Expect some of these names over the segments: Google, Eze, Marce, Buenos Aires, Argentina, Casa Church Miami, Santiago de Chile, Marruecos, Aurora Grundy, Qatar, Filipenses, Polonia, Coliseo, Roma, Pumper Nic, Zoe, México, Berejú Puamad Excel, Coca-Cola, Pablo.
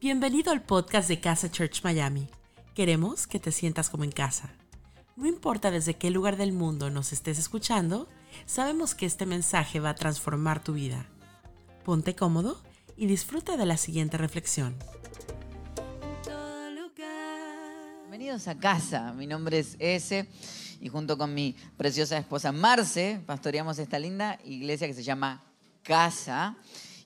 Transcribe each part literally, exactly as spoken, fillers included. Bienvenido al podcast de Casa Church Miami. Queremos que te sientas como en casa. No importa desde qué lugar del mundo nos estés escuchando, sabemos que este mensaje va a transformar tu vida. Ponte cómodo y disfruta de la siguiente reflexión. Bienvenidos a casa. Mi nombre es Eze y junto con mi preciosa esposa Marce pastoreamos esta linda iglesia que se llama Casa.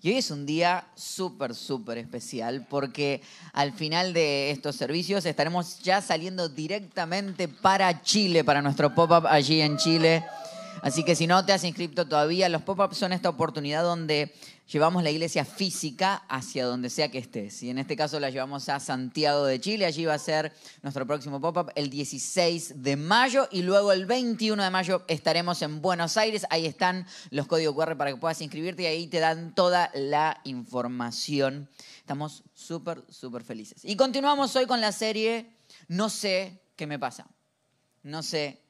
Y hoy es un día súper, súper especial porque al final de estos servicios estaremos ya saliendo directamente para Chile, para nuestro pop-up allí en Chile. Así que si no te has inscrito todavía, los pop-ups son esta oportunidad donde llevamos la iglesia física hacia donde sea que estés. Y en este caso la llevamos a Santiago de Chile. Allí va a ser nuestro próximo pop-up el dieciséis de mayo. Y luego el veintiuno de mayo estaremos en Buenos Aires. Ahí están los códigos cu erre para que puedas inscribirte y ahí te dan toda la información. Estamos súper, súper felices. Y continuamos hoy con la serie No sé qué me pasa. No sé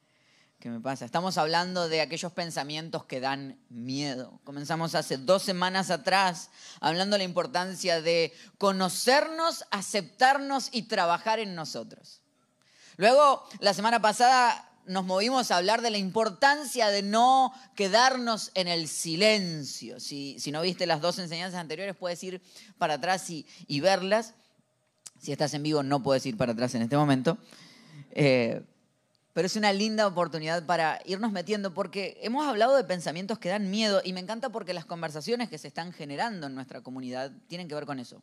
¿Qué me pasa? Estamos hablando de aquellos pensamientos que dan miedo. Comenzamos hace dos semanas atrás hablando de la importancia de conocernos, aceptarnos y trabajar en nosotros. Luego, la semana pasada nos movimos a hablar de la importancia de no quedarnos en el silencio. Si, si no viste las dos enseñanzas anteriores, puedes ir para atrás y, y verlas. Si estás en vivo, no puedes ir para atrás en este momento. Eh, Pero es una linda oportunidad para irnos metiendo porque hemos hablado de pensamientos que dan miedo y me encanta porque las conversaciones que se están generando en nuestra comunidad tienen que ver con eso.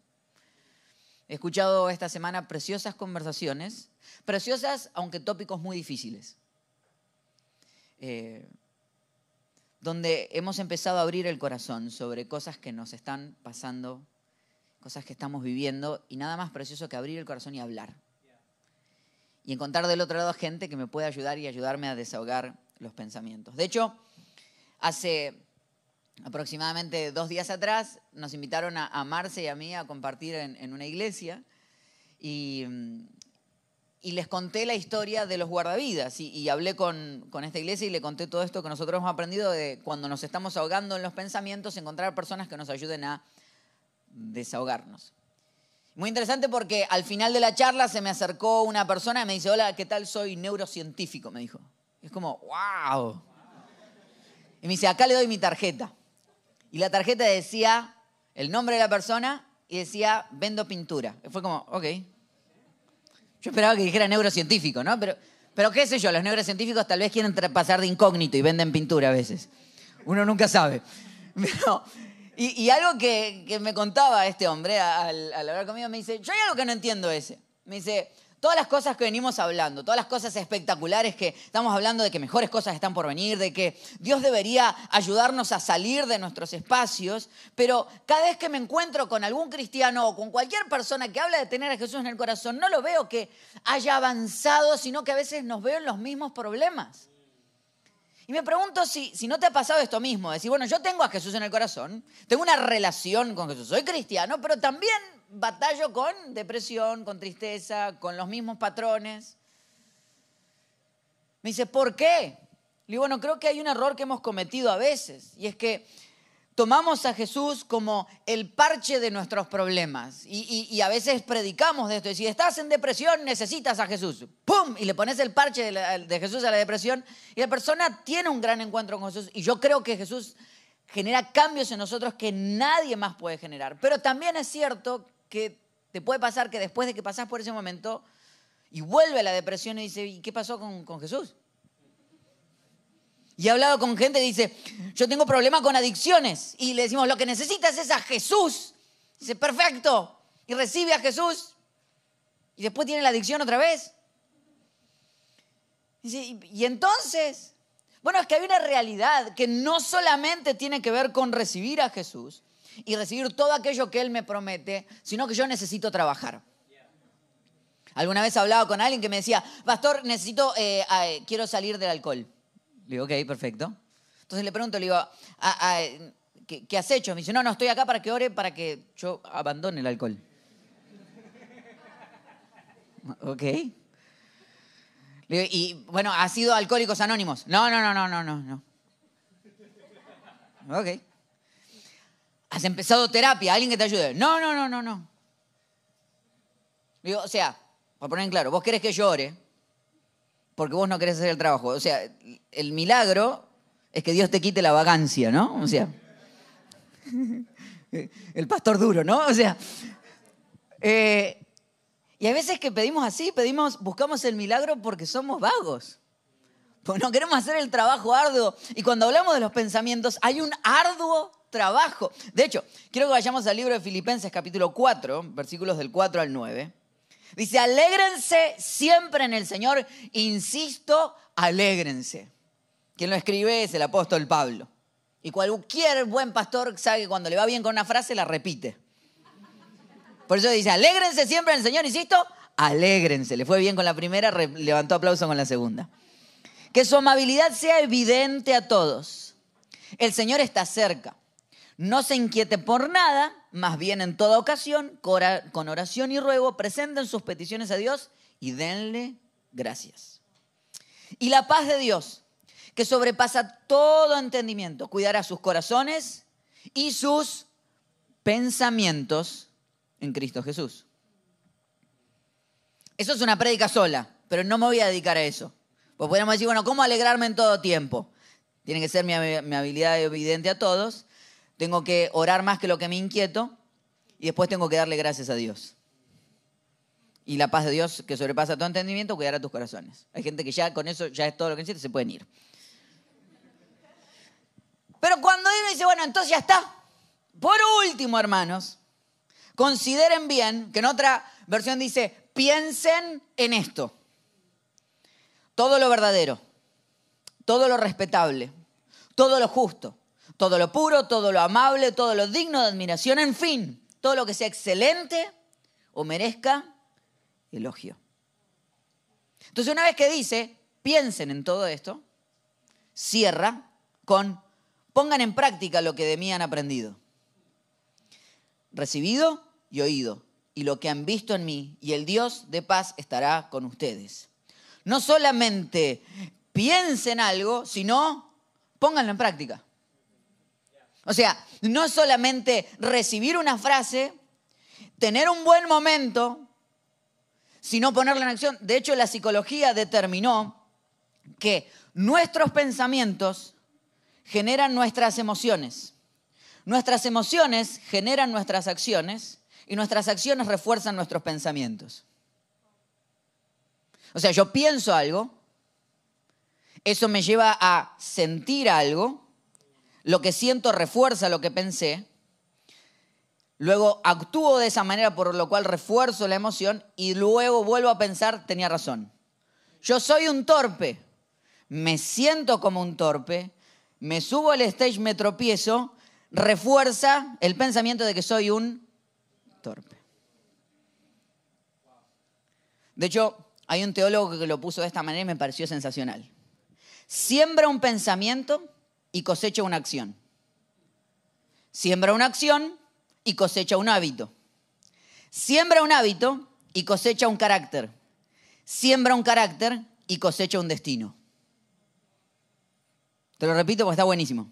He escuchado esta semana preciosas conversaciones, preciosas aunque tópicos muy difíciles, eh, donde hemos empezado a abrir el corazón sobre cosas que nos están pasando, cosas que estamos viviendo y nada más precioso que abrir el corazón y hablar. Y encontrar del otro lado gente que me pueda ayudar y ayudarme a desahogar los pensamientos. De hecho, hace aproximadamente dos días atrás nos invitaron a, a Marce y a mí a compartir en, en una iglesia y, y les conté la historia de los guardavidas y, y hablé con, con esta iglesia y le conté todo esto que nosotros hemos aprendido de cuando nos estamos ahogando en los pensamientos, encontrar personas que nos ayuden a desahogarnos. Muy interesante porque al final de la charla se me acercó una persona y me dice, hola, ¿qué tal? Soy neurocientífico, me dijo. Y es como, wow. Y me dice, acá le doy mi tarjeta. Y la tarjeta decía el nombre de la persona y decía, vendo pintura. Y fue como, ok. Yo esperaba que dijera neurocientífico, ¿no? Pero, pero qué sé yo, los neurocientíficos tal vez quieren pasar de incógnito y venden pintura a veces. Uno nunca sabe. Pero... Y, y algo que, que me contaba este hombre al, al hablar conmigo, me dice, yo hay algo que no entiendo ese. Me dice, todas las cosas que venimos hablando, todas las cosas espectaculares que estamos hablando de que mejores cosas están por venir, de que Dios debería ayudarnos a salir de nuestros espacios, pero cada vez que me encuentro con algún cristiano o con cualquier persona que habla de tener a Jesús en el corazón, no lo veo que haya avanzado, sino que a veces nos veo en los mismos problemas. Y me pregunto si, si no te ha pasado esto mismo, decir, bueno, yo tengo a Jesús en el corazón, tengo una relación con Jesús, soy cristiano, pero también batallo con depresión, con tristeza, con los mismos patrones. Me dice, ¿por qué? Le digo, bueno, creo que hay un error que hemos cometido a veces, y es que tomamos a Jesús como el parche de nuestros problemas y, y, y a veces predicamos de esto. Y si estás en depresión, necesitas a Jesús. ¡Pum! Y le pones el parche de, la, de Jesús a la depresión y la persona tiene un gran encuentro con Jesús. Y yo creo que Jesús genera cambios en nosotros que nadie más puede generar. Pero también es cierto que te puede pasar que después de que pasás por ese momento y vuelve la depresión y dice, ¿y qué pasó con, con Jesús? Y he hablado con gente que dice, yo tengo problemas con adicciones. Y le decimos, lo que necesitas es a Jesús. Dice, perfecto. Y recibe a Jesús. Y después tiene la adicción otra vez. Dice, y, y entonces, bueno, es que hay una realidad que no solamente tiene que ver con recibir a Jesús y recibir todo aquello que Él me promete, sino que yo necesito trabajar. Alguna vez he hablado con alguien que me decía, pastor, necesito, eh, eh, quiero salir del alcohol. Le digo, ok, perfecto. Entonces le pregunto, le digo, ¿a, a, ¿qué, ¿qué has hecho? Me dice, no, no, estoy acá para que ore, para que yo abandone el alcohol. Ok. Le digo, y bueno, ¿has sido Alcohólicos Anónimos? No, no, no, no, no, no, no. Ok. ¿Has empezado terapia? ¿Alguien que te ayude? No, no, no, no, no. Digo, o sea, para poner en claro, vos querés que llore porque vos no querés hacer el trabajo. O sea, el milagro es que Dios te quite la vagancia, ¿no? O sea, el pastor duro, ¿no? O sea, eh, y hay veces que pedimos así, pedimos, buscamos el milagro porque somos vagos. Pues no queremos hacer el trabajo arduo. Y cuando hablamos de los pensamientos, hay un arduo trabajo. De hecho, quiero que vayamos al libro de Filipenses, capítulo cuatro, versículos del cuatro al nueve. Dice, alégrense siempre en el Señor. Insisto, alégrense. Quien lo escribe es el apóstol Pablo. Y cualquier buen pastor sabe que cuando le va bien con una frase, la repite. Por eso dice, alégrense siempre en el Señor. Insisto, alégrense. Le fue bien con la primera, levantó aplauso con la segunda. Que su amabilidad sea evidente a todos. El Señor está cerca. No se inquiete por nada, más bien en toda ocasión, con oración y ruego, presenten sus peticiones a Dios y denle gracias. Y la paz de Dios, que sobrepasa todo entendimiento, cuidará sus corazones y sus pensamientos en Cristo Jesús. Eso es una prédica sola, pero no me voy a dedicar a eso. Pues podríamos decir, bueno, ¿cómo alegrarme en todo tiempo? Tiene que ser mi, mi habilidad evidente a todos. Tengo que orar más que lo que me inquieto. Y después tengo que darle gracias a Dios. Y la paz de Dios, que sobrepasa todo entendimiento, cuidará tus corazones. Hay gente que ya con eso, ya es todo lo que necesita, se pueden ir. Pero cuando uno dice, bueno, entonces ya está. Por último, hermanos, consideren bien, que en otra versión dice, piensen en esto. Todo lo verdadero, todo lo respetable, todo lo justo, todo lo puro, todo lo amable, todo lo digno de admiración, en fin, todo lo que sea excelente o merezca elogio. Entonces, una vez que dice, piensen en todo esto, cierra con, pongan en práctica lo que de mí han aprendido, recibido y oído, y lo que han visto en mí, y el Dios de paz estará con ustedes. No solamente piensen algo, sino pónganlo en práctica. O sea, no solamente recibir una frase, tener un buen momento, sino ponerla en acción. De hecho, la psicología determinó que nuestros pensamientos generan nuestras emociones. Nuestras emociones generan nuestras acciones y nuestras acciones refuerzan nuestros pensamientos. O sea, yo pienso algo, eso me lleva a sentir algo, lo que siento refuerza lo que pensé, luego actúo de esa manera por lo cual refuerzo la emoción y luego vuelvo a pensar, tenía razón. Yo soy un torpe, me siento como un torpe, me subo al stage, me tropiezo, refuerza el pensamiento de que soy un torpe. De hecho, hay un teólogo que lo puso de esta manera y me pareció sensacional. Siembra un pensamiento y cosecha una acción. Siembra una acción y cosecha un hábito. Siembra un hábito y cosecha un carácter. Siembra un carácter y cosecha un destino. Te lo repito porque está buenísimo.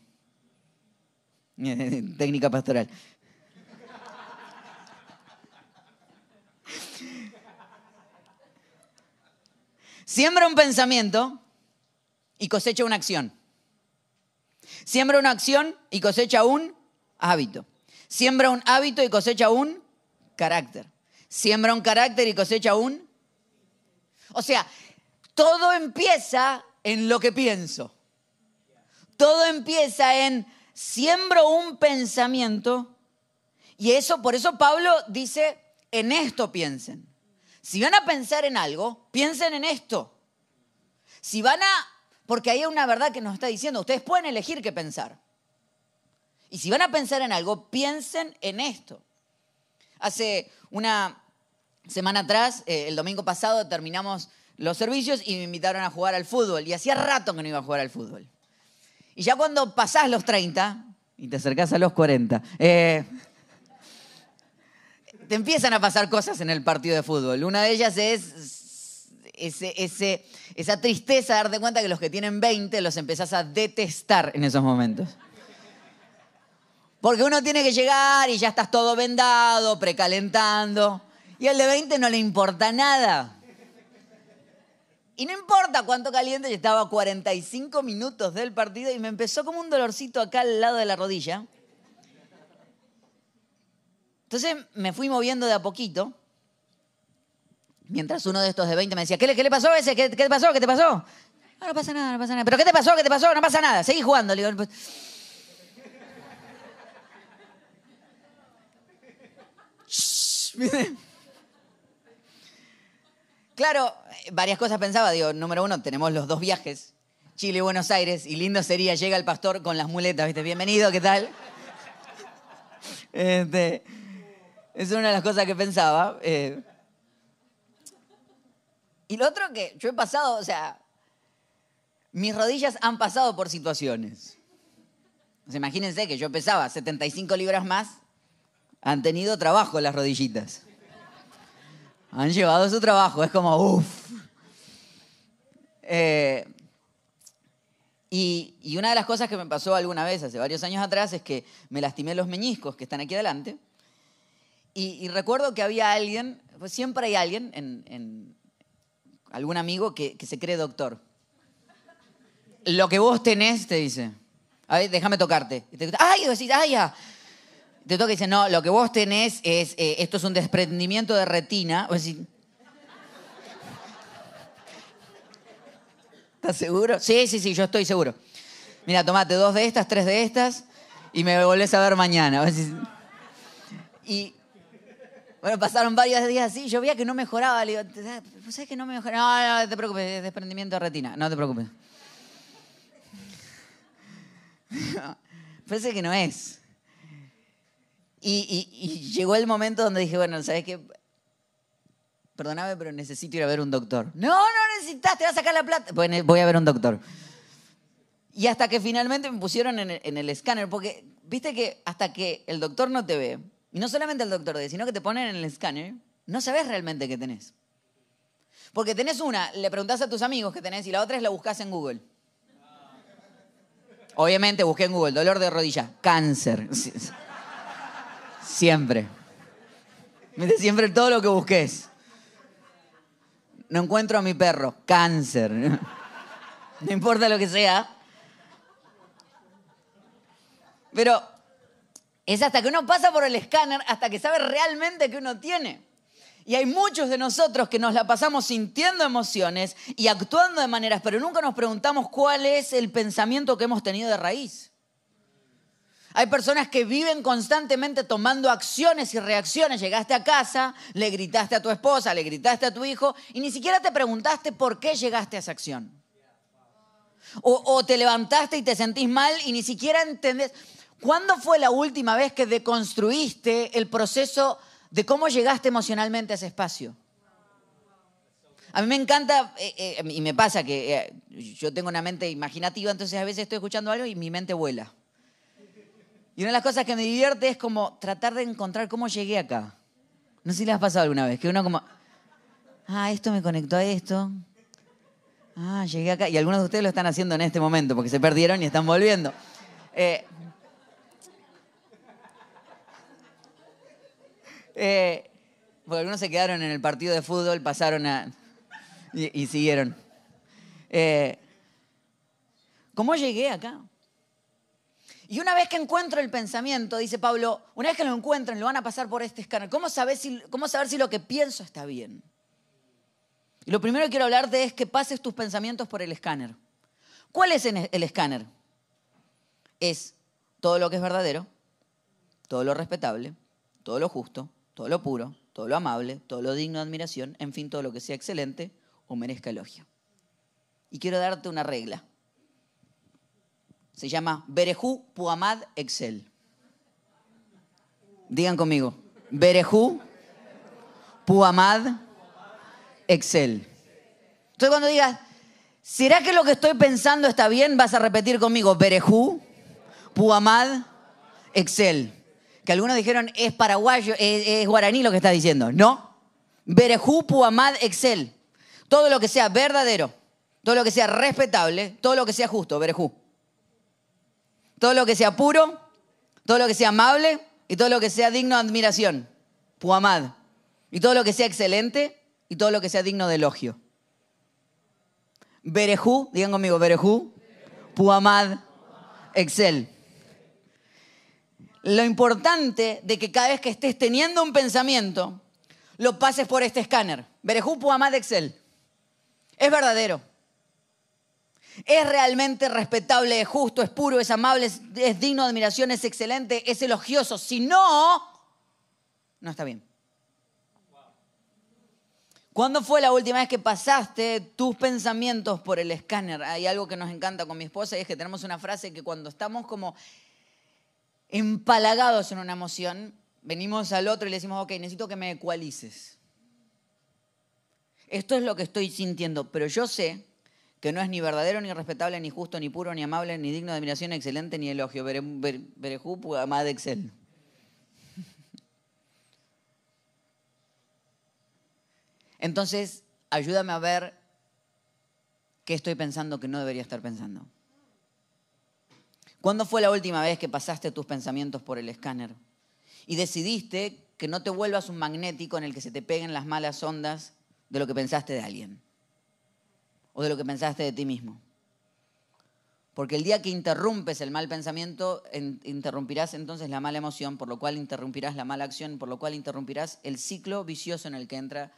Técnica pastoral. Siembra un pensamiento y cosecha una acción. Siembra una acción y cosecha un hábito. Siembra un hábito y cosecha un carácter. Siembra un carácter y cosecha un... O sea, todo empieza en lo que pienso. Todo empieza en siembro un pensamiento. Y eso, por eso Pablo dice, en esto piensen. Si van a pensar en algo, piensen en esto. Si van a... Porque hay una verdad que nos está diciendo, ustedes pueden elegir qué pensar. Y si van a pensar en algo, piensen en esto. Hace una semana atrás, eh, el domingo pasado, terminamos los servicios y me invitaron a jugar al fútbol. Y hacía rato que no iba a jugar al fútbol. Y ya cuando pasás los treinta y te acercás a los cuarenta... Eh, te empiezan a pasar cosas en el partido de fútbol. Una de ellas es ese, ese, esa tristeza de darte cuenta que los que tienen veinte los empezás a detestar en esos momentos. Porque uno tiene que llegar y ya estás todo vendado, precalentando. Y al de veinte no le importa nada. Y no importa cuánto caliente, yo estaba a cuarenta y cinco minutos del partido y me empezó como un dolorcito acá al lado de la rodilla. Entonces me fui moviendo de a poquito. Mientras uno de estos de veinte me decía, ¿qué le, qué le pasó a ese? ¿Qué, ¿Qué te pasó? ¿Qué te pasó? No, no pasa nada, no pasa nada. ¿Pero qué te pasó? ¿Qué te pasó? No pasa nada. Seguí jugando. Le digo, pues... Shh, mire. Claro, varias cosas pensaba. Digo, número uno, tenemos los dos viajes, Chile y Buenos Aires, y lindo sería, llega el pastor con las muletas, ¿viste? Bienvenido, ¿qué tal? Este, esa es una de las cosas que pensaba. Eh. Y lo otro que yo he pasado, o sea, mis rodillas han pasado por situaciones. Pues imagínense que yo pesaba setenta y cinco libras más, han tenido trabajo las rodillitas. Han llevado su trabajo, es como, uff. Eh, y, y una de las cosas que me pasó alguna vez, hace varios años atrás, es que me lastimé los meñiscos que están aquí adelante. Y, y recuerdo que había alguien, pues siempre hay alguien, en, en algún amigo que, que se cree doctor. Lo que vos tenés, te dice, a ver, déjame tocarte. Y te dice, ay, decís, ay, ya. Te toca y dice, no, lo que vos tenés es, eh, esto es un desprendimiento de retina. O sea, ¿estás seguro? Sí, sí, sí, yo estoy seguro. Mira, tomate dos de estas, tres de estas y me volvés a ver mañana. O sea, y, bueno, pasaron varios días así, yo veía que no mejoraba. Le digo, ¿vos sabés que no mejoraba? No, no te preocupes, es desprendimiento de retina, no te preocupes. Parece que no es. Y, y, y llegó el momento donde dije, bueno, ¿sabes qué? Perdóname, pero necesito ir a ver un doctor. No, no necesitas, te va a sacar la plata. Bueno, voy a ver un doctor. Y hasta que finalmente me pusieron en el, en el escáner, porque viste que hasta que el doctor no te ve, y no solamente el doctor ve, sino que te ponen en el escáner, no sabes realmente qué tenés. Porque tenés una, le preguntás a tus amigos qué tenés, y la otra es la buscás en Google. Obviamente busqué en Google, dolor de rodilla, cáncer. Siempre. Siempre todo lo que busques. No encuentro a mi perro. Cáncer. No importa lo que sea. Pero es hasta que uno pasa por el escáner, hasta que sabe realmente que uno tiene. Y hay muchos de nosotros que nos la pasamos sintiendo emociones y actuando de maneras, pero nunca nos preguntamos cuál es el pensamiento que hemos tenido de raíz. Hay personas que viven constantemente tomando acciones y reacciones. Llegaste a casa, le gritaste a tu esposa, le gritaste a tu hijo y ni siquiera te preguntaste por qué llegaste a esa acción. O, o te levantaste y te sentís mal y ni siquiera entendés. ¿Cuándo fue la última vez que deconstruiste el proceso de cómo llegaste emocionalmente a ese espacio? A mí me encanta, eh, eh, y me pasa que eh, yo tengo una mente imaginativa, entonces a veces estoy escuchando algo y mi mente vuela. Y una de las cosas que me divierte es como tratar de encontrar cómo llegué acá. No sé si les ha pasado alguna vez, que uno como, ah, esto me conectó a esto. Ah, llegué acá. Y algunos de ustedes lo están haciendo en este momento porque se perdieron y están volviendo. Eh, eh, porque algunos se quedaron en el partido de fútbol, pasaron a... Y, y siguieron. Eh, ¿Cómo llegué acá? Y una vez que encuentro el pensamiento, dice Pablo, una vez que lo encuentren, lo van a pasar por este escáner. ¿Cómo saber si, cómo saber si lo que pienso está bien? Y lo primero que quiero hablarte es que pases tus pensamientos por el escáner. ¿Cuál es el escáner? Es todo lo que es verdadero, todo lo respetable, todo lo justo, todo lo puro, todo lo amable, todo lo digno de admiración, en fin, todo lo que sea excelente o merezca elogio. Y quiero darte una regla. Se llama Berejú Puamad Excel. Digan conmigo. Berejú Puamad Excel. Entonces cuando digas, ¿será que lo que estoy pensando está bien? Vas a repetir conmigo. Berejú Puamad Excel. Que algunos dijeron, es paraguayo, es, es guaraní lo que está diciendo. No. Berejú Puamad Excel. Todo lo que sea verdadero, todo lo que sea respetable, todo lo que sea justo. Berejú. Todo lo que sea puro, todo lo que sea amable y todo lo que sea digno de admiración. Puamad. Y todo lo que sea excelente y todo lo que sea digno de elogio. Berejú, digan conmigo, Berejú Puamad Excel. Lo importante de que cada vez que estés teniendo un pensamiento, lo pases por este escáner. Berejú Puamad Excel. Es verdadero. Es realmente respetable, es justo, es puro, es amable, es, es digno de admiración, es excelente, es elogioso. Si no, no está bien. ¿Cuándo fue la última vez que pasaste tus pensamientos por el escáner? Hay algo que nos encanta con mi esposa y es que tenemos una frase que cuando estamos como empalagados en una emoción, venimos al otro y le decimos, ok, necesito que me ecualices. Esto es lo que estoy sintiendo, pero yo sé que no es ni verdadero, ni respetable, ni justo, ni puro, ni amable, ni digno de admiración, excelente, ni elogio. Berejú Puamad Excel. Entonces, ayúdame a ver qué estoy pensando que no debería estar pensando. ¿Cuándo fue la última vez que pasaste tus pensamientos por el escáner y decidiste que no te vuelvas un magnético en el que se te peguen las malas ondas de lo que pensaste de alguien o de lo que pensaste de ti mismo? Porque el día que interrumpes el mal pensamiento, interrumpirás entonces la mala emoción, por lo cual interrumpirás la mala acción, por lo cual interrumpirás el ciclo vicioso en el que entra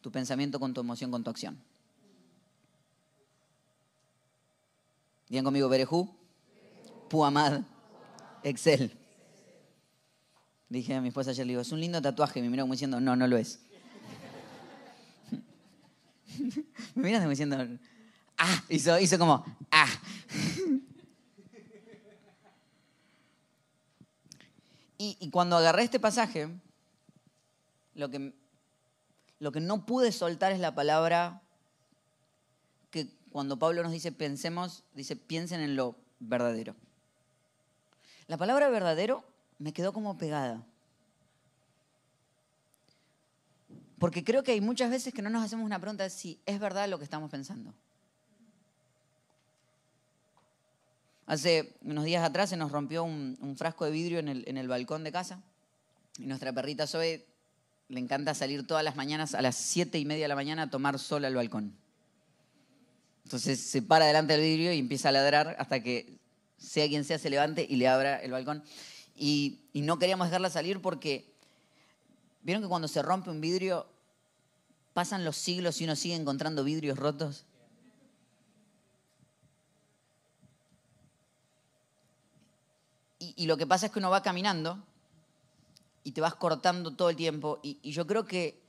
tu pensamiento con tu emoción, con tu acción. Digan conmigo, Berejú Puamad Excel. Dije a mi esposa ayer, le digo, es un lindo tatuaje. Y me miró como diciendo, no, no lo es. Me miras como diciendo, ah, hizo, hizo como, ah. y, y cuando agarré este pasaje, lo que... Lo que no pude soltar es la palabra que cuando Pablo nos dice pensemos, dice piensen en lo verdadero. La palabra verdadero me quedó como pegada. Porque creo que hay muchas veces que no nos hacemos una pregunta de si es verdad lo que estamos pensando. Hace unos días atrás se nos rompió un, un frasco de vidrio en el, en el balcón de casa y nuestra perrita Zoe... Le encanta salir todas las mañanas a las siete y media de la mañana a tomar sol al balcón. Entonces se para delante del vidrio y empieza a ladrar hasta que sea quien sea se levante y le abra el balcón. Y, y no queríamos dejarla salir porque vieron que cuando se rompe un vidrio pasan los siglos y uno sigue encontrando vidrios rotos. Y, y lo que pasa es que uno va caminando y te vas cortando todo el tiempo. Y, y yo creo que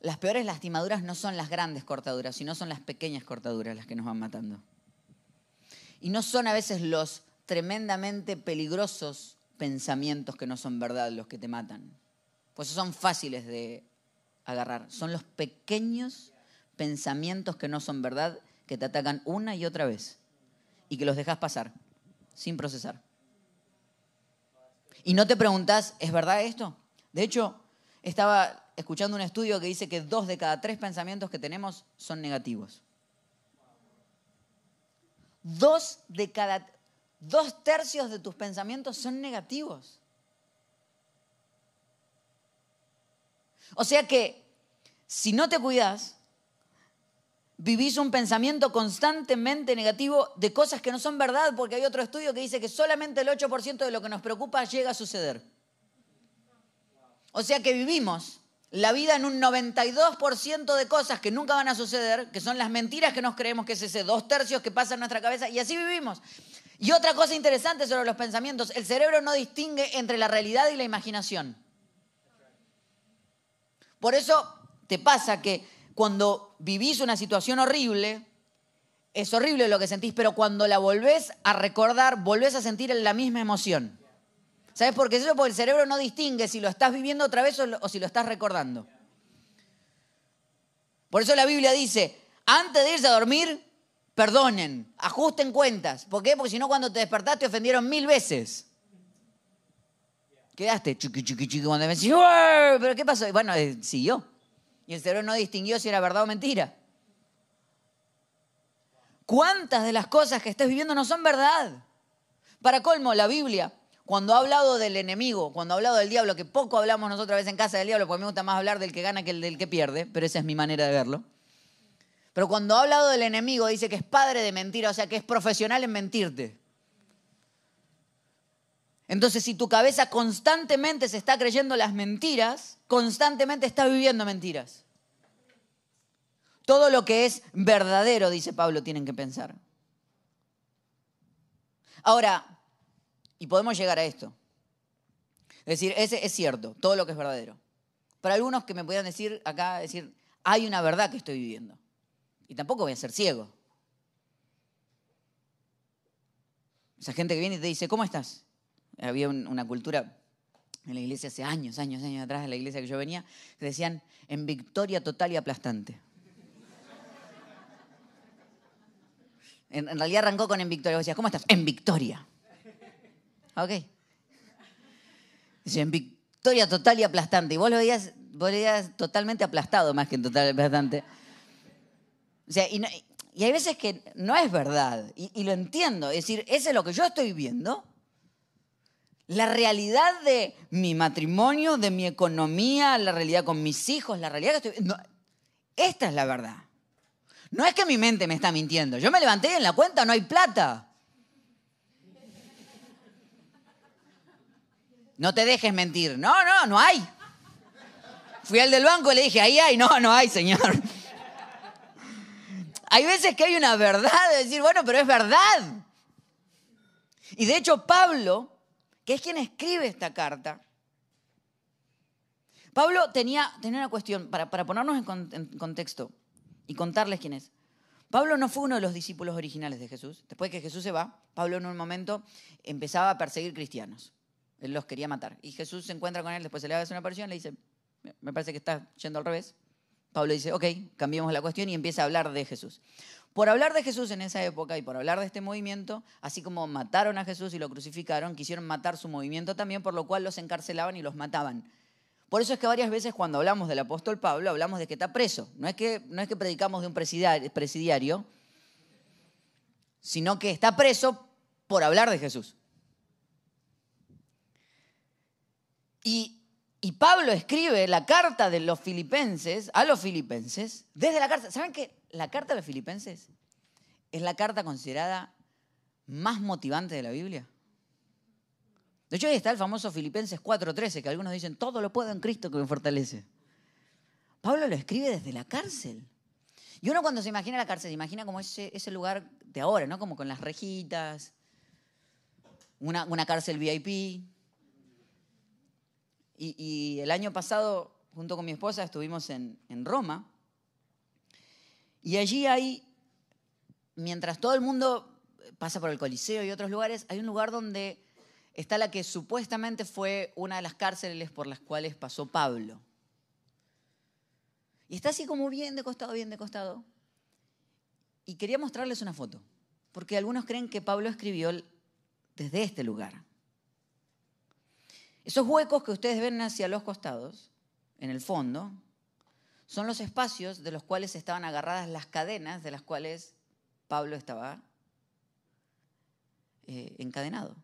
las peores lastimaduras no son las grandes cortaduras, sino son las pequeñas cortaduras las que nos van matando. Y no son a veces los tremendamente peligrosos pensamientos que no son verdad los que te matan. Pues son fáciles de agarrar. Son los pequeños pensamientos que no son verdad que te atacan una y otra vez y que los dejas pasar sin procesar. Y no te preguntás, ¿es verdad esto? De hecho, estaba escuchando un estudio que dice que dos de cada tres pensamientos que tenemos son negativos. Dos de cada... Dos tercios de tus pensamientos son negativos. O sea que, si no te cuidás, vivís un pensamiento constantemente negativo de cosas que no son verdad, porque hay otro estudio que dice que solamente el ocho por ciento de lo que nos preocupa llega a suceder. O sea que vivimos la vida en un noventa y dos por ciento de cosas que nunca van a suceder, que son las mentiras que nos creemos, que es ese dos tercios que pasa en nuestra cabeza, y así vivimos. Y otra cosa interesante sobre los pensamientos, el cerebro no distingue entre la realidad y la imaginación. Por eso te pasa que... Cuando vivís una situación horrible, es horrible lo que sentís, pero cuando la volvés a recordar, volvés a sentir la misma emoción. ¿Sabés por qué eso? Porque el cerebro no distingue si lo estás viviendo otra vez o, lo, o si lo estás recordando. Por eso la Biblia dice, antes de irse a dormir, perdonen, ajusten cuentas. ¿Por qué? Porque si no, cuando te despertás te ofendieron mil veces. Quedaste chiqui, chiqui, chiqui, cuando me decís, ¿pero qué pasó? Y bueno, eh, siguió. Y el cerebro no distinguió si era verdad o mentira. ¿Cuántas de las cosas que estás viviendo no son verdad? Para colmo, la Biblia Cuando ha hablado del enemigo, cuando ha hablado del diablo, que poco hablamos nosotros a veces en Casa del Diablo, porque me gusta más hablar del que gana que del que pierde, pero esa es mi manera de verlo. Pero cuando ha hablado del enemigo dice que es padre de mentira, o sea que es profesional en mentirte. Entonces, si tu cabeza constantemente se está creyendo las mentiras, constantemente está viviendo mentiras. Todo lo que es verdadero, dice Pablo, tienen que pensar. Ahora, y podemos llegar a esto. Es decir, ese es cierto, todo lo que es verdadero. Para algunos que me pudieran decir acá, decir, hay una verdad que estoy viviendo. Y tampoco voy a ser ciego. Esa gente que viene y te dice, ¿cómo estás? Había un, una cultura en la iglesia hace años, años, años atrás, en la iglesia que yo venía, que decían, en victoria total y aplastante. En, en realidad arrancó con en victoria. Vos decías, ¿cómo estás? En victoria. Ok. Dice, en victoria total y aplastante. Y vos lo veías, vos lo veías totalmente aplastado más que en total y aplastante. O sea, y, no, y hay veces que no es verdad. Y, y lo entiendo. Es decir, eso es lo que yo estoy viendo. La realidad de mi matrimonio, de mi economía, la realidad con mis hijos, la realidad que estoy... No, esta es la verdad. No es que mi mente me está mintiendo. Yo me levanté y en la cuenta no hay plata. No te dejes mentir. No, no, no hay. Fui al del banco y le dije, ahí hay. No, no hay, señor. Hay veces que hay una verdad de decir, bueno, pero es verdad. Y de hecho Pablo... que es quien escribe esta carta. Pablo tenía, tenía una cuestión, para, para ponernos en, con, en contexto y contarles quién es. Pablo no fue uno de los discípulos originales de Jesús. Después que Jesús se va, Pablo en un momento empezaba a perseguir cristianos. Él los quería matar. Y Jesús se encuentra con él, después se le hace una aparición, le dice, me parece que estás yendo al revés. Pablo dice, ok, cambiemos la cuestión y empieza a hablar de Jesús. Por hablar de Jesús en esa época y por hablar de este movimiento, así como mataron a Jesús y lo crucificaron, quisieron matar su movimiento también, por lo cual los encarcelaban y los mataban. Por eso es que varias veces cuando hablamos del apóstol Pablo, hablamos de que está preso. No es que, no es que predicamos de un presidiario, sino que está preso por hablar de Jesús. Y... Y Pablo escribe la carta de los filipenses, a los filipenses, desde la carta. ¿Saben qué? La carta de los filipenses es la carta considerada más motivante de la Biblia. De hecho, ahí está el famoso Filipenses cuatro trece, que algunos dicen, todo lo puedo en Cristo que me fortalece. Pablo lo escribe desde la cárcel. Y uno cuando se imagina la cárcel, se imagina como ese, ese lugar de ahora, ¿no? Como con las rejitas, una, una cárcel V I P... Y, y el año pasado, junto con mi esposa, estuvimos en, en Roma. Y allí hay, mientras todo el mundo pasa por el Coliseo y otros lugares, hay un lugar donde está la que supuestamente fue una de las cárceles por las cuales pasó Pablo. Y está así como bien de costado, bien de costado. Y quería mostrarles una foto, porque algunos creen que Pablo escribió desde este lugar. Esos huecos que ustedes ven hacia los costados, en el fondo, son los espacios de los cuales estaban agarradas las cadenas de las cuales Pablo estaba eh, encadenado.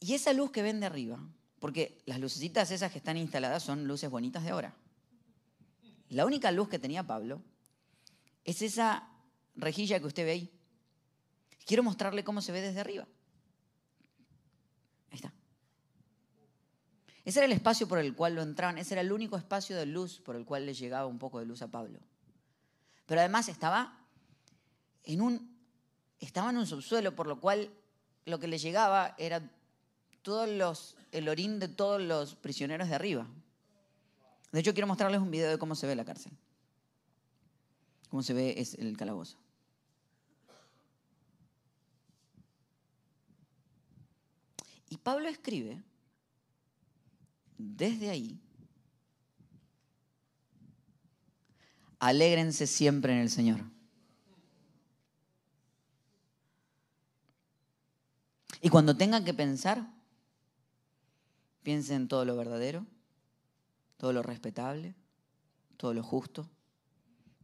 Y esa luz que ven de arriba, porque las lucecitas esas que están instaladas son luces bonitas de ahora. La única luz que tenía Pablo es esa rejilla que usted ve ahí. Quiero mostrarle cómo se ve desde arriba. Ahí está. Ese era el espacio por el cual lo entraban, ese era el único espacio de luz por el cual le llegaba un poco de luz a Pablo. Pero además estaba en un, estaba en un subsuelo, por lo cual lo que le llegaba era todos los, el orín de todos los prisioneros de arriba. De hecho, quiero mostrarles un video de cómo se ve la cárcel. Cómo se ve es el calabozo. Y Pablo escribe desde ahí, alégrense siempre en el Señor. Y cuando tengan que pensar, piensen en todo lo verdadero, todo lo respetable, todo lo justo,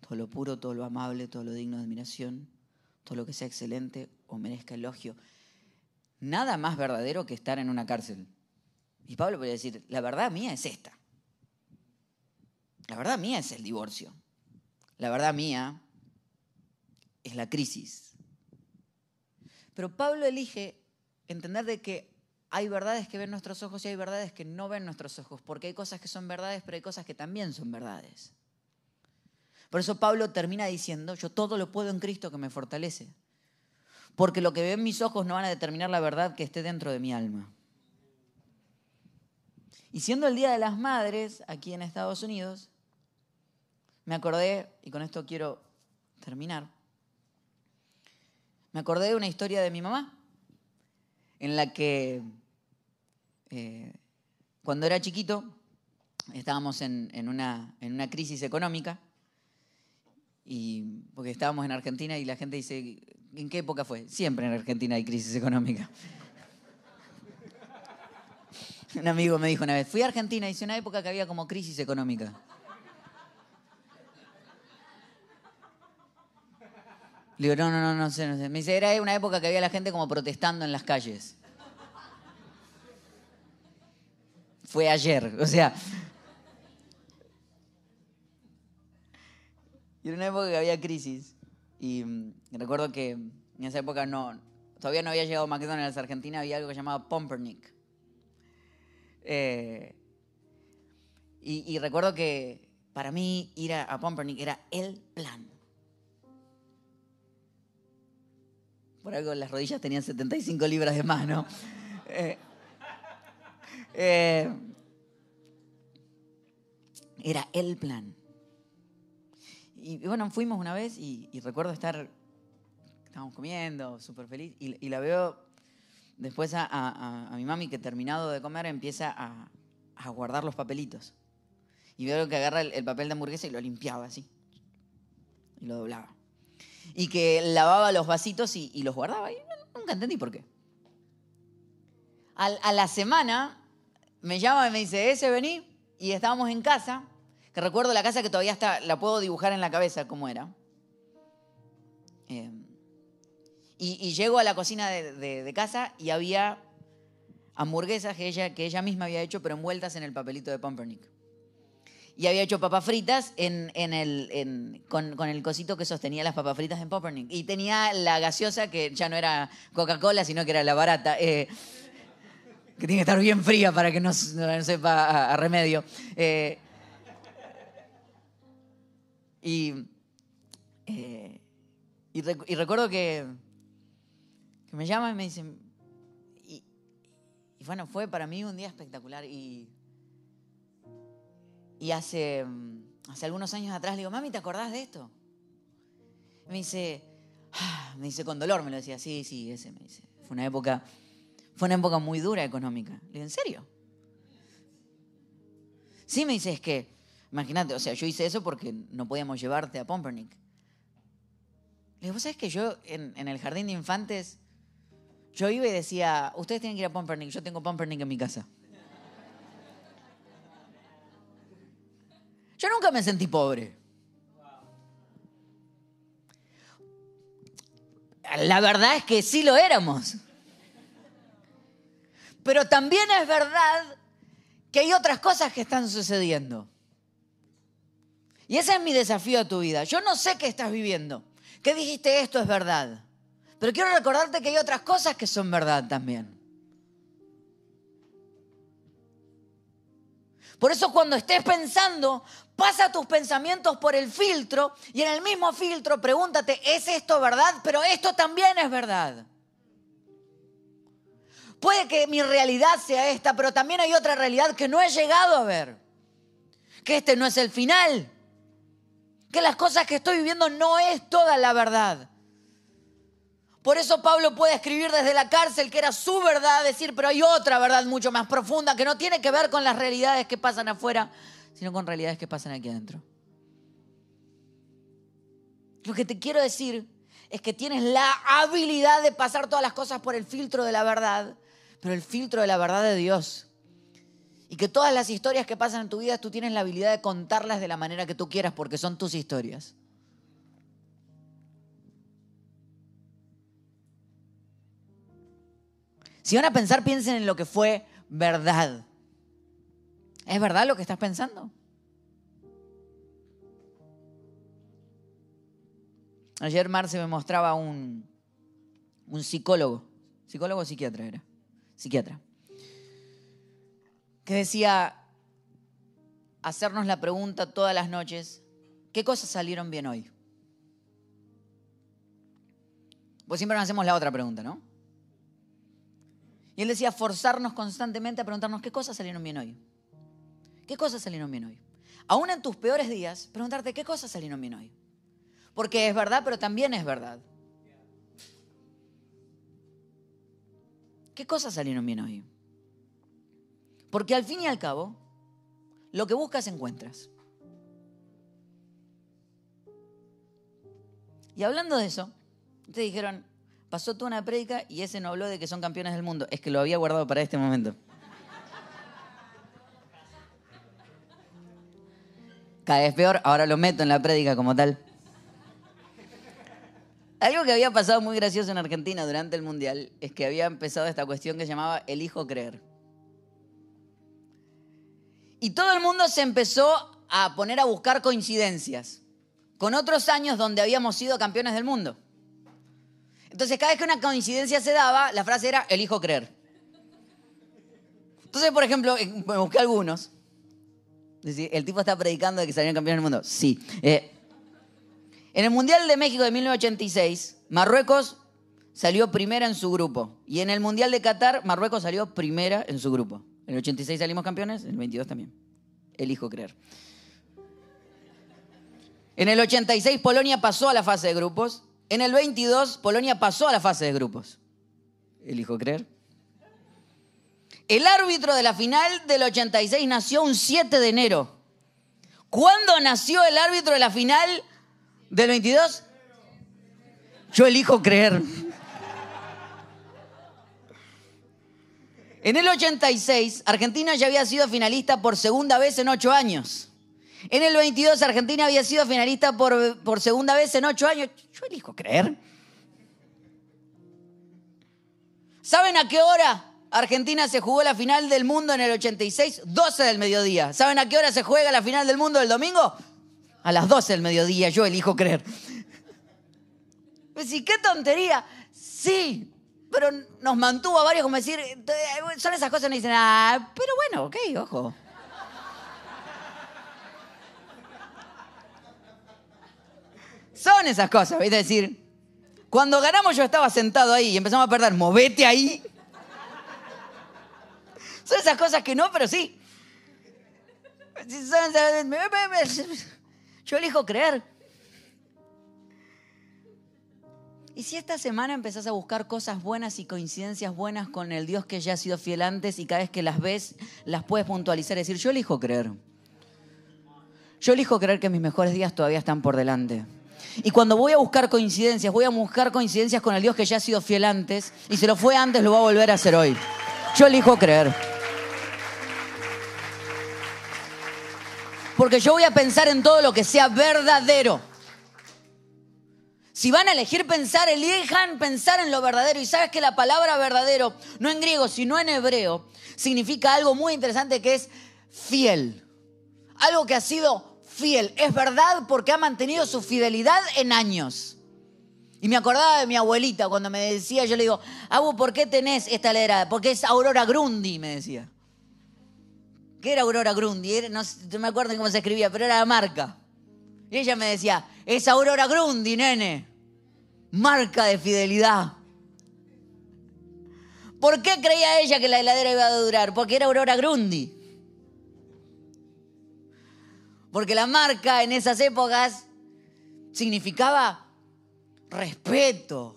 todo lo puro, todo lo amable, todo lo digno de admiración, todo lo que sea excelente o merezca elogio. nada más verdadero que estar en una cárcel. Y Pablo podría decir, la verdad mía es esta. La verdad mía es el divorcio. La verdad mía es la crisis. Pero Pablo elige entender de que hay verdades que ven nuestros ojos y hay verdades que no ven nuestros ojos, porque hay cosas que son verdades, pero hay cosas que también son verdades. Por eso Pablo termina diciendo, yo todo lo puedo en Cristo que me fortalece, porque lo que ven mis ojos no van a determinar la verdad que esté dentro de mi alma. Y siendo el Día de las Madres aquí en Estados Unidos, me acordé, y con esto quiero terminar, me acordé de una historia de mi mamá, en la que eh, cuando era chiquito estábamos en, en, una, en una crisis económica, y, porque estábamos en Argentina y la gente dice, ¿en qué época fue? Siempre en Argentina hay crisis económica. Un amigo me dijo una vez, fui a Argentina y hice una época que había como crisis económica. Le digo, no, no, no, no sé, no sé. Me dice, era una época que había la gente como protestando en las calles. Fue ayer, o sea. Y era una época que había crisis. Y recuerdo que en esa época no, todavía no había llegado McDonald's a Argentina, había algo que se llamaba Pumper Nic. Eh, y, y recuerdo que para mí ir a, a Pumper Nic era el plan. Por algo las rodillas tenían setenta y cinco libras de más, ¿no? Eh, eh, era el plan. Y, y bueno, fuimos una vez y, y recuerdo estar, estábamos comiendo, súper feliz, y, y la veo después a, a, a mi mami que terminado de comer empieza a, a guardar los papelitos. Y veo que agarra el, el papel de hamburguesa y lo limpiaba así. Y lo doblaba. Y que lavaba los vasitos y, y los guardaba. Y nunca entendí por qué. A, a la semana me llama y me dice, Eze, vení. Y estábamos en casa, que recuerdo la casa que todavía está, la puedo dibujar en la cabeza cómo era. Eh, y, y llego a la cocina de, de, de casa y había hamburguesas que ella, que ella misma había hecho, pero envueltas en el papelito de Pumper Nic. Y había hecho papas fritas en, en el, en, con, con el cosito que sostenía las papas fritas en Pumper Nic. Y tenía la gaseosa que ya no era Coca-Cola, sino que era la barata. Eh, que tiene que estar bien fría para que no, no sepa a, a remedio. Eh, y, eh, y, rec, y recuerdo que, que me llaman y me dicen... Y, y bueno, fue para mí un día espectacular y... Y hace, hace algunos años atrás le digo, mami, ¿te acordás de esto? Me dice, ah, me dice con dolor, me lo decía, sí, sí, ese, me dice. Fue una época, fue una época muy dura económica. Le digo, ¿en serio? Sí, me dice, es que, imagínate, o sea, yo hice eso porque no podíamos llevarte a Pumper Nic. Le digo, ¿vos sabés que yo en, en el jardín de infantes, yo iba y decía, ustedes tienen que ir a Pumper Nic, yo tengo Pumper Nic en mi casa? Yo nunca me sentí pobre. La verdad es que sí lo éramos. Pero también es verdad que hay otras cosas que están sucediendo. Y ese es mi desafío a tu vida. Yo no sé qué estás viviendo, qué dijiste esto es verdad. Pero quiero recordarte que hay otras cosas que son verdad también. Por eso cuando estés pensando, pasa tus pensamientos por el filtro y en el mismo filtro pregúntate, ¿es esto verdad? Pero esto también es verdad. Puede que mi realidad sea esta, pero también hay otra realidad que no he llegado a ver. Que este no es el final. Que las cosas que estoy viviendo no es toda la verdad. Por eso Pablo puede escribir desde la cárcel que era su verdad, decir, pero hay otra verdad mucho más profunda que no tiene que ver con las realidades que pasan afuera, sino con realidades que pasan aquí adentro. Lo que te quiero decir es que tienes la habilidad de pasar todas las cosas por el filtro de la verdad, pero el filtro de la verdad de Dios. Y que todas las historias que pasan en tu vida, tú tienes la habilidad de contarlas de la manera que tú quieras porque son tus historias. Si van a pensar, piensen en lo que fue verdad. ¿Es verdad lo que estás pensando? Ayer Marce me mostraba un, un psicólogo, psicólogo o psiquiatra era, psiquiatra, que decía hacernos la pregunta todas las noches, ¿qué cosas salieron bien hoy? Pues siempre nos hacemos la otra pregunta, ¿no? Y él decía forzarnos constantemente a preguntarnos qué cosas salieron bien hoy. ¿Qué cosas salieron bien hoy? Aún en tus peores días, preguntarte qué cosas salieron bien hoy. Porque es verdad, pero también es verdad. ¿Qué cosas salieron bien hoy? Porque al fin y al cabo, lo que buscas encuentras. Y hablando de eso, te dijeron, pasó toda una prédica y ese no habló de que son campeones del mundo. Es que lo había guardado para este momento. Cada vez peor, ahora lo meto en la prédica como tal. Algo que había pasado muy gracioso en Argentina durante el Mundial es que había empezado esta cuestión que se llamaba elijo creer. Y todo el mundo se empezó a poner a buscar coincidencias con otros años donde habíamos sido campeones del mundo. Entonces cada vez que una coincidencia se daba, la frase era elijo creer. Entonces, por ejemplo, me busqué algunos. El tipo está predicando de que salieron campeones del mundo. Sí. Eh, en el Mundial de México de mil novecientos ochenta y seis, Marruecos salió primera en su grupo. Y en el Mundial de Qatar, Marruecos salió primera en su grupo. En el ochenta y seis salimos campeones, en el veintidós también. Elijo creer. En el ochenta y seis, Polonia pasó a la fase de grupos. En el veintidós, Polonia pasó a la fase de grupos. Elijo creer. El árbitro de la final del ochenta y seis nació un siete de enero. ¿Cuándo nació el árbitro de la final del veintidós? Yo elijo creer. En el ochenta y seis, Argentina ya había sido finalista por segunda vez en ocho años. En el veintidós, Argentina había sido finalista por, por segunda vez en ocho años. Yo elijo creer. ¿Saben a qué hora Argentina se jugó la final del mundo en el ochenta y seis? doce del mediodía. ¿Saben a qué hora se juega la final del mundo el domingo? A las doce del mediodía. Yo elijo creer. Pues sí, qué tontería. Sí, pero nos mantuvo a varios como decir, son esas cosas que nos dicen, ah, pero bueno, ok, ojo. Son esas cosas, ¿viste? Es decir, cuando ganamos yo estaba sentado ahí y empezamos a perder, movete ahí. Son esas cosas que no, pero sí. Yo elijo creer. Y si esta semana empezás a buscar cosas buenas y coincidencias buenas con el Dios que ya ha sido fiel antes y cada vez que las ves, las puedes puntualizar y decir, yo elijo creer. Yo elijo creer que mis mejores días todavía están por delante. Y cuando voy a buscar coincidencias, voy a buscar coincidencias con el Dios que ya ha sido fiel antes y se lo fue antes, lo va a volver a hacer hoy. Yo elijo creer. Porque yo voy a pensar en todo lo que sea verdadero. Si van a elegir pensar, elijan pensar en lo verdadero. Y sabes que la palabra verdadero, no en griego, sino en hebreo, significa algo muy interesante que es fiel. Algo que ha sido fiel. Es verdad porque ha mantenido su fidelidad en años. Y me acordaba de mi abuelita cuando me decía, yo le digo, Abu, ¿por qué tenés esta heladera? Porque es Aurora Grundy, me decía. ¿Qué era Aurora Grundy? Era, no, no me acuerdo cómo se escribía, pero era la marca. Y ella me decía, es Aurora Grundy, nene. Marca de fidelidad. ¿Por qué creía ella que la heladera iba a durar? Porque era Aurora Grundy. Porque la marca en esas épocas significaba respeto,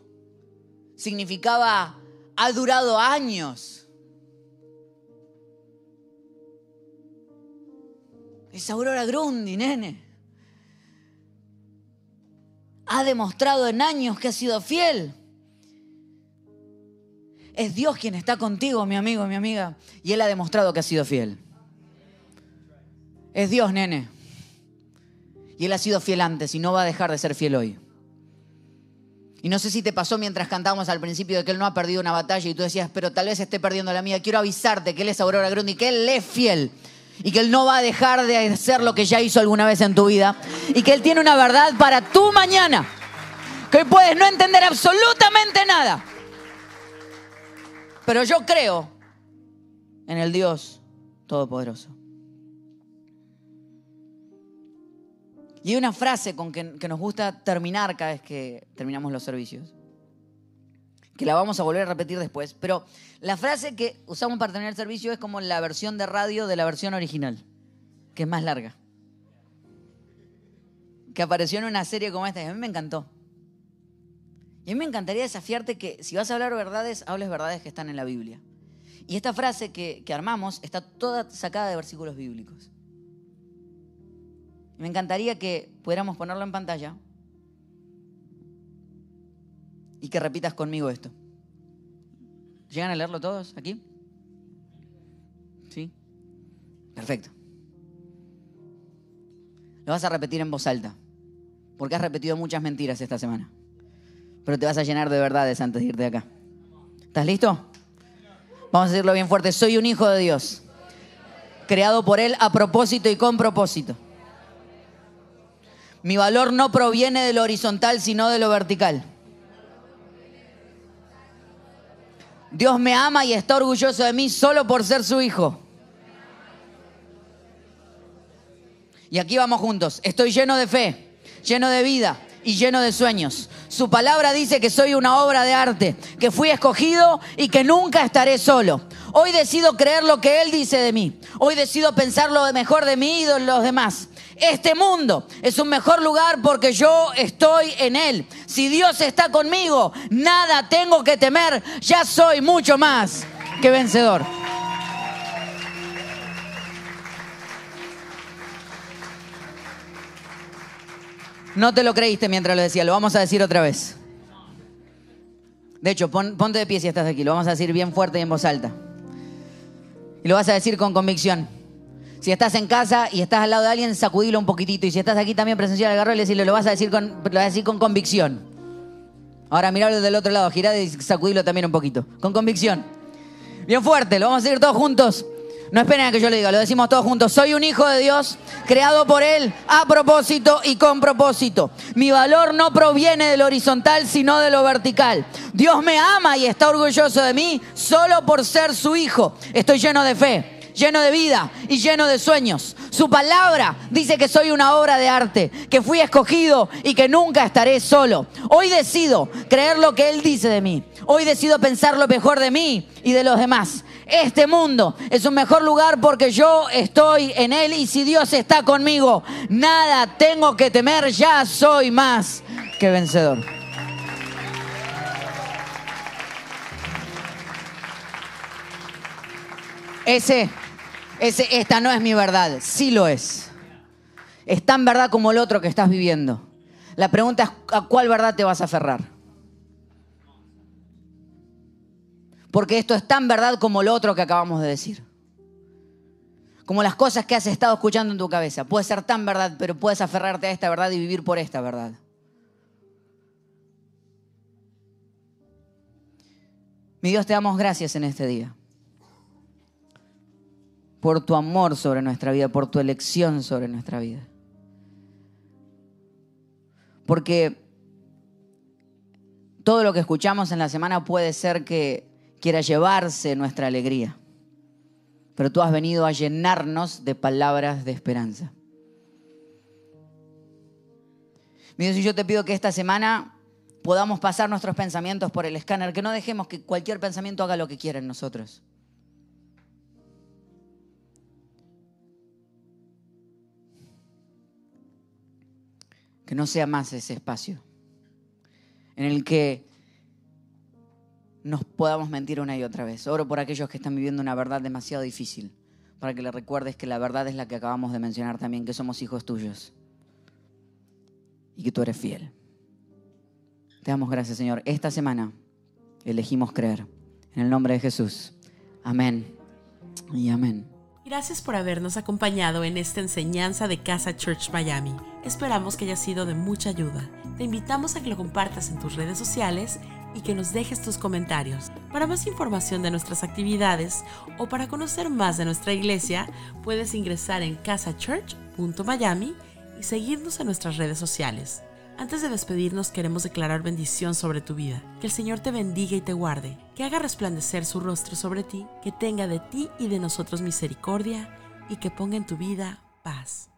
significaba ha durado años. Es Aurora Grundy, nene. Ha demostrado en años que ha sido fiel. Es Dios quien está contigo, mi amigo, mi amiga, y Él ha demostrado que ha sido fiel. Es Dios, nene. Y Él ha sido fiel antes y no va a dejar de ser fiel hoy. Y no sé si te pasó mientras cantábamos al principio de que él no ha perdido una batalla y tú decías, pero tal vez esté perdiendo la mía. Quiero avisarte que él es Aurora Grundy, que él es fiel y que él no va a dejar de hacer lo que ya hizo alguna vez en tu vida y que él tiene una verdad para tu mañana, que hoy puedes no entender absolutamente nada. Pero yo creo en el Dios Todopoderoso. Y hay una frase con que, que nos gusta terminar cada vez que terminamos los servicios, que la vamos a volver a repetir después, pero la frase que usamos para terminar el servicio es como la versión de radio de la versión original, que es más larga, que apareció en una serie como esta y a mí me encantó. Y a mí me encantaría desafiarte que si vas a hablar verdades, hables verdades que están en la Biblia. Y esta frase que, que armamos está toda sacada de versículos bíblicos. Me encantaría que pudiéramos ponerlo en pantalla y que repitas conmigo esto. ¿Llegan a leerlo todos aquí? ¿Sí? Perfecto. Lo vas a repetir en voz alta, porque has repetido muchas mentiras esta semana, pero te vas a llenar de verdades antes de irte de acá. ¿Estás listo? Vamos a decirlo bien fuerte. Soy un hijo de Dios, creado por Él a propósito y con propósito. Mi valor no proviene de lo horizontal, sino de lo vertical. Dios me ama y está orgulloso de mí solo por ser su hijo. Y aquí vamos juntos. Estoy lleno de fe, lleno de vida y lleno de sueños. Su palabra dice que soy una obra de arte, que fui escogido y que nunca estaré solo. Hoy decido creer lo que Él dice de mí. Hoy decido pensar lo mejor de mí y de los demás. Este mundo es un mejor lugar porque yo estoy en él. Si Dios está conmigo, nada tengo que temer. Ya soy mucho más que vencedor. No te lo creíste mientras lo decía. Lo vamos a decir otra vez. De hecho, pon, ponte de pie si estás aquí. Lo vamos a decir bien fuerte y en voz alta. Y lo vas a decir con convicción. Si estás en casa y estás al lado de alguien, sacudilo un poquitito. Y si estás aquí también presencial, agarró y decirle, lo vas a decir con, lo vas a decir con convicción. Ahora miralo del otro lado, girá y sacudilo también un poquito. Con convicción. Bien fuerte, lo vamos a decir todos juntos. No esperen a que yo lo diga, lo decimos todos juntos. Soy un hijo de Dios, creado por Él, a propósito y con propósito. Mi valor no proviene de lo horizontal, sino de lo vertical. Dios me ama y está orgulloso de mí solo por ser su hijo. Estoy lleno de fe, lleno de vida y lleno de sueños. Su palabra dice que soy una obra de arte, que fui escogido y que nunca estaré solo. Hoy decido creer lo que Él dice de mí. Hoy decido pensar lo mejor de mí y de los demás. Este mundo es un mejor lugar porque yo estoy en Él y si Dios está conmigo, nada tengo que temer, ya soy más que vencedor. Ese... Ese, esta no es mi verdad, sí lo es. Es tan verdad como el otro que estás viviendo. La pregunta es, ¿a cuál verdad te vas a aferrar? Porque esto es tan verdad como el otro que acabamos de decir. Como las cosas que has estado escuchando en tu cabeza. Puede ser tan verdad, pero puedes aferrarte a esta verdad y vivir por esta verdad. Mi Dios, te damos gracias en este día. Por tu amor sobre nuestra vida, por tu elección sobre nuestra vida. Porque todo lo que escuchamos en la semana puede ser que quiera llevarse nuestra alegría. Pero tú has venido a llenarnos de palabras de esperanza. Mi Dios, y yo te pido que esta semana podamos pasar nuestros pensamientos por el escáner, que no dejemos que cualquier pensamiento haga lo que quiera en nosotros. Que no sea más ese espacio en el que nos podamos mentir una y otra vez. Oro por aquellos que están viviendo una verdad demasiado difícil, para que les recuerdes que la verdad es la que acabamos de mencionar también, que somos hijos tuyos y que tú eres fiel. Te damos gracias, Señor. Esta semana elegimos creer. En el nombre de Jesús. Amén y amén. Gracias por habernos acompañado en esta enseñanza de Casa Church Miami. Esperamos que haya sido de mucha ayuda. Te invitamos a que lo compartas en tus redes sociales y que nos dejes tus comentarios. Para más información de nuestras actividades o para conocer más de nuestra iglesia, puedes ingresar en casa church punto miami y seguirnos en nuestras redes sociales. Antes de despedirnos, queremos declarar bendición sobre tu vida. Que el Señor te bendiga y te guarde, que haga resplandecer su rostro sobre ti, que tenga de ti y de nosotros misericordia y que ponga en tu vida paz.